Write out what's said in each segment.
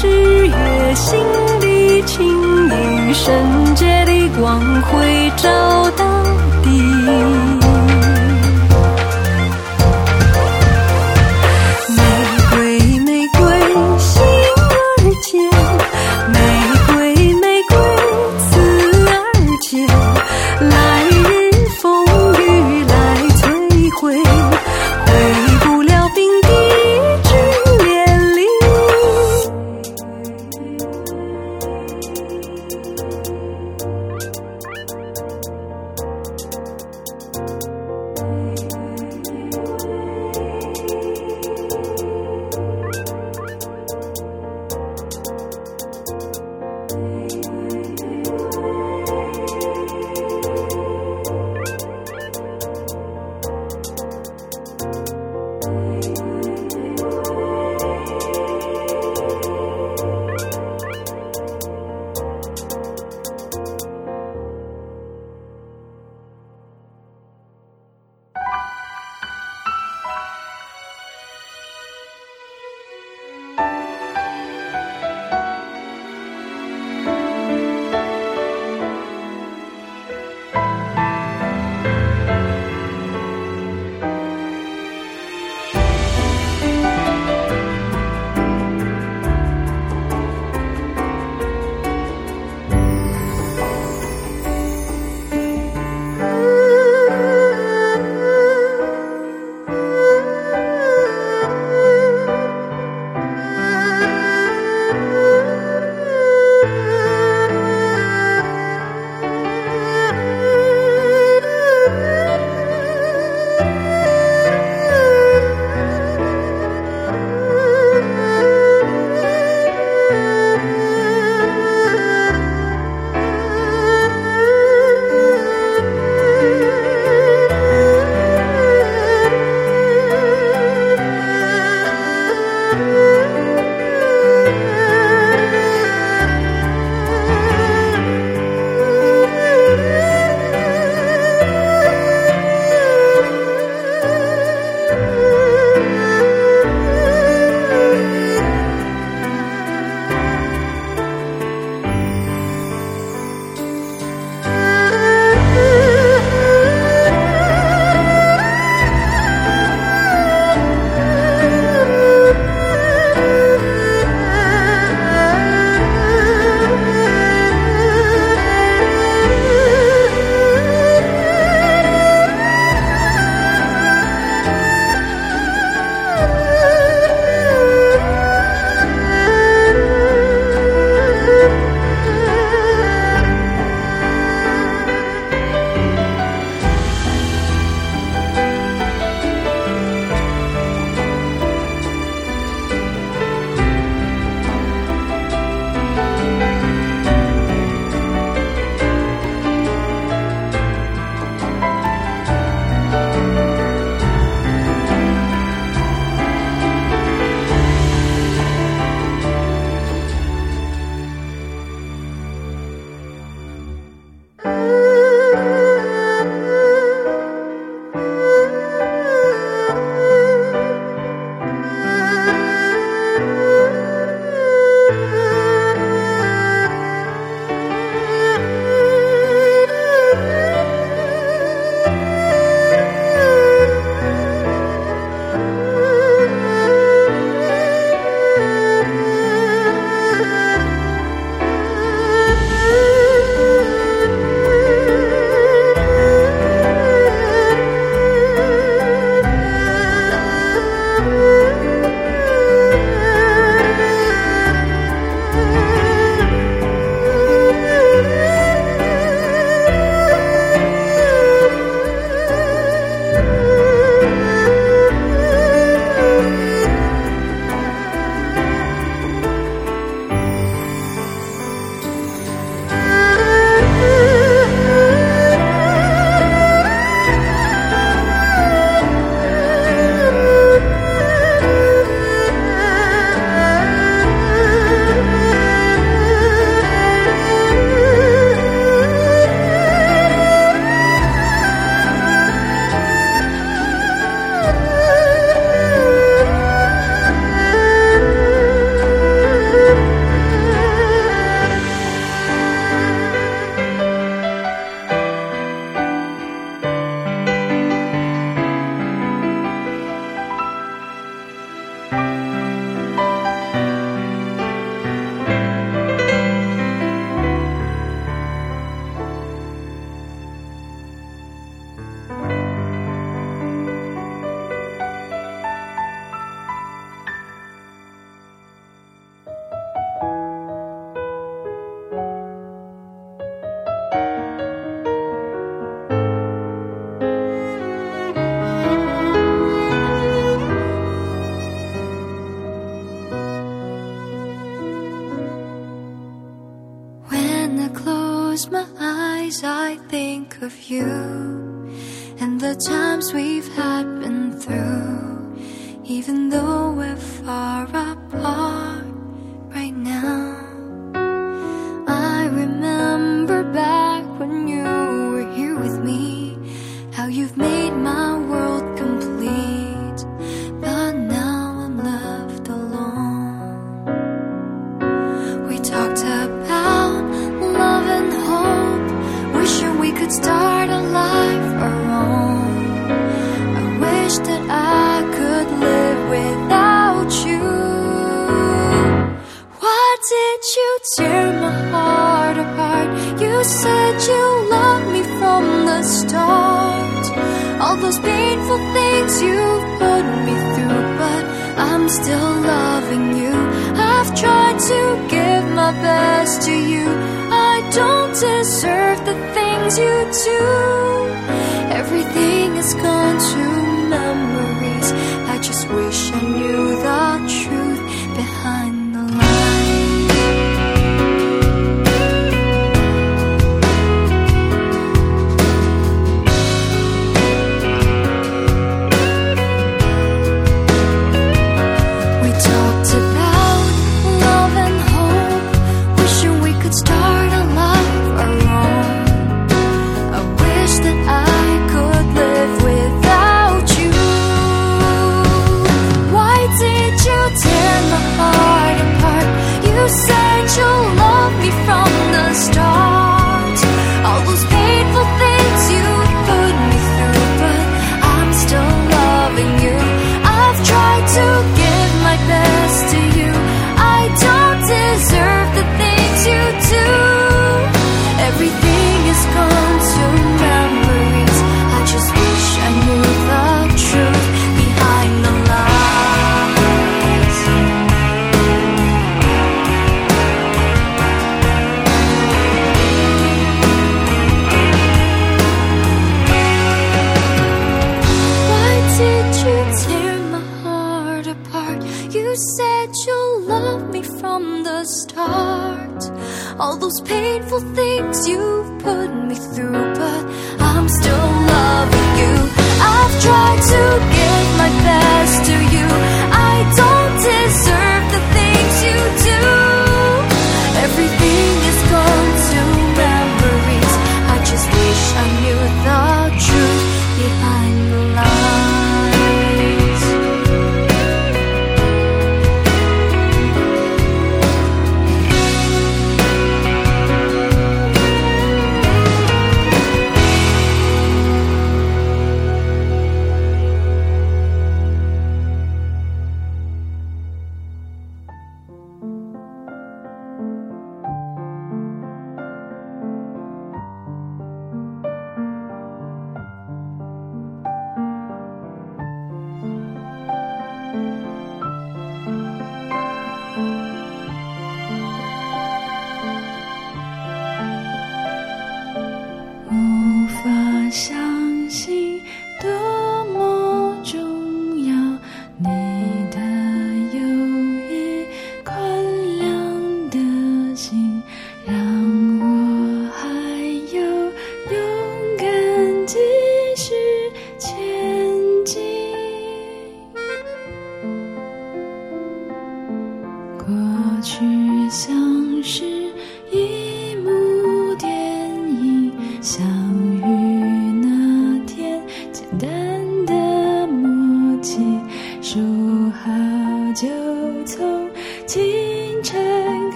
是月星的轻盈，圣洁的光辉照到底。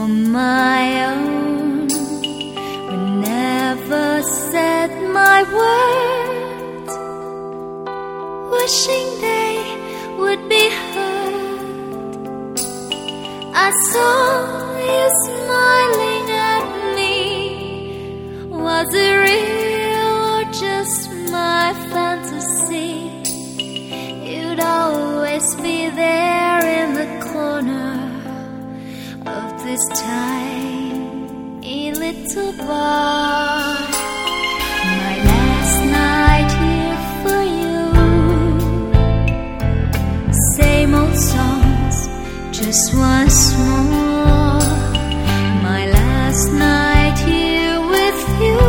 on my own, but never said my words, wishing they would be heard. I saw you smiling at me. Was it real or just my fantasy? You'd always be there in the corner of this tiny little bar. My last night here for you. Same old songs, just once more. My last night here with you.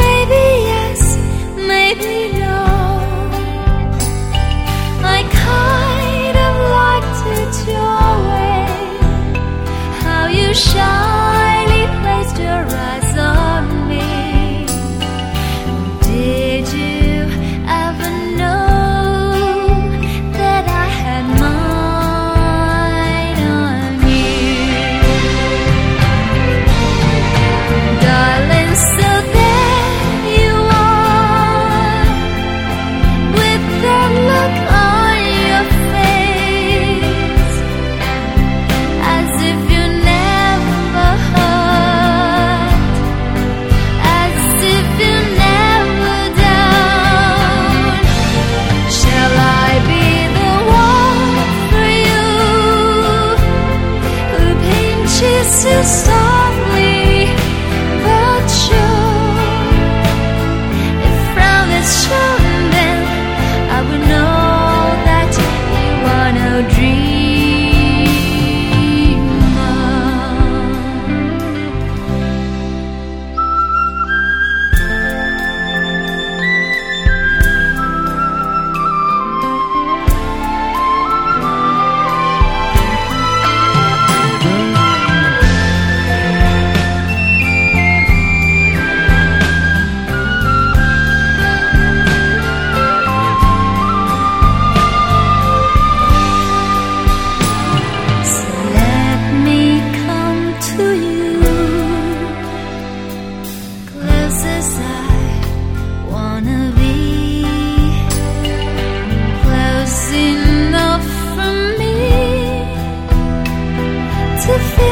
Maybe yes, maybe no. I kind of liked it your way. How you shyly placed your eyes on me. Did you ever know that I had mine on you? Darling, so there you are, with that look on softly but sure. If from this shown, then I would know that you are no to feel.